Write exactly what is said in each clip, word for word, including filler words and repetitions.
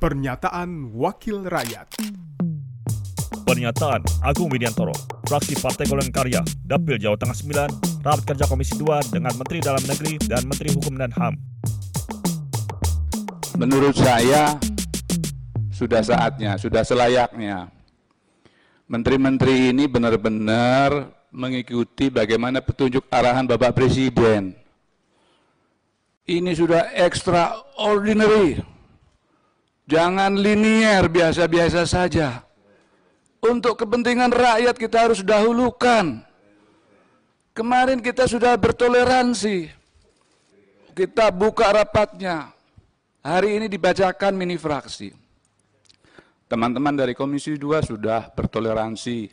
Pernyataan Wakil Rakyat. Pernyataan Agung Widyantoro, fraksi Partai Golkar Karya, Dapil Jawa Tengah sembilan, rapat kerja Komisi dua dengan Menteri Dalam Negeri dan Menteri Hukum dan H A M. Menurut saya sudah saatnya, sudah selayaknya menteri-menteri ini benar-benar mengikuti bagaimana petunjuk arahan Bapak Presiden. Ini sudah extraordinary. Jangan linier, biasa-biasa saja. Untuk kepentingan rakyat kita harus dahulukan. Kemarin kita sudah bertoleransi. Kita buka rapatnya. Hari ini dibacakan mini fraksi. Teman-teman dari Komisi dua sudah bertoleransi.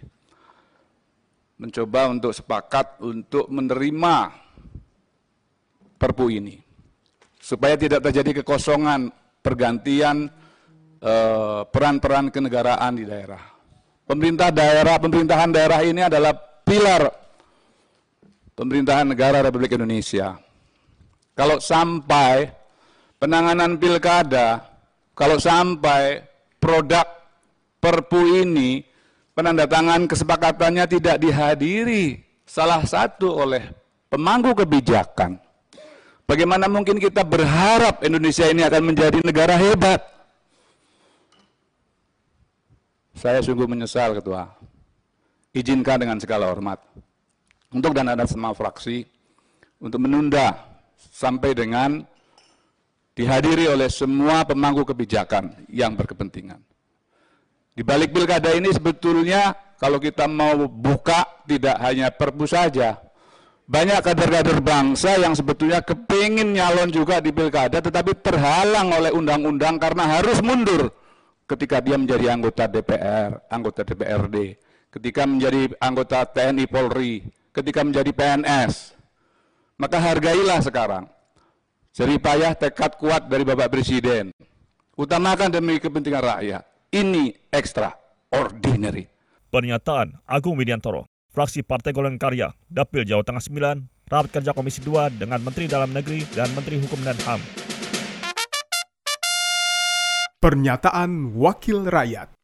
Mencoba untuk sepakat untuk menerima Perpu ini. Supaya tidak terjadi kekosongan, pergantian Eh, peran-peran kenegaraan di daerah. Pemerintah daerah, pemerintahan daerah ini adalah pilar pemerintahan negara Republik Indonesia. Kalau sampai penanganan pilkada, kalau sampai produk Perpu ini penandatangan kesepakatannya tidak dihadiri salah satu oleh pemangku kebijakan, bagaimana mungkin kita berharap Indonesia ini akan menjadi negara hebat? Saya sungguh menyesal, Ketua. Izinkan dengan segala hormat untuk dan ada semua fraksi untuk menunda sampai dengan dihadiri oleh semua pemangku kebijakan yang berkepentingan. Di balik pilkada ini sebetulnya kalau kita mau buka tidak hanya Perpu saja, banyak kader-kader bangsa yang sebetulnya kepingin nyalon juga di pilkada tetapi terhalang oleh undang-undang karena harus mundur ketika dia menjadi anggota D P R, anggota D P R D, ketika menjadi anggota T N I Polri, ketika menjadi P N S. Maka hargailah sekarang jerih payah tekad kuat dari Bapak Presiden. Utamakan demi kepentingan rakyat. Ini extraordinary. Pernyataan Agung Widyantoro, fraksi Partai Golkar Karya, Dapil Jawa Tengah sembilan, rapat kerja Komisi dua dengan Menteri Dalam Negeri dan Menteri Hukum dan H A M. Pernyataan Wakil Rakyat.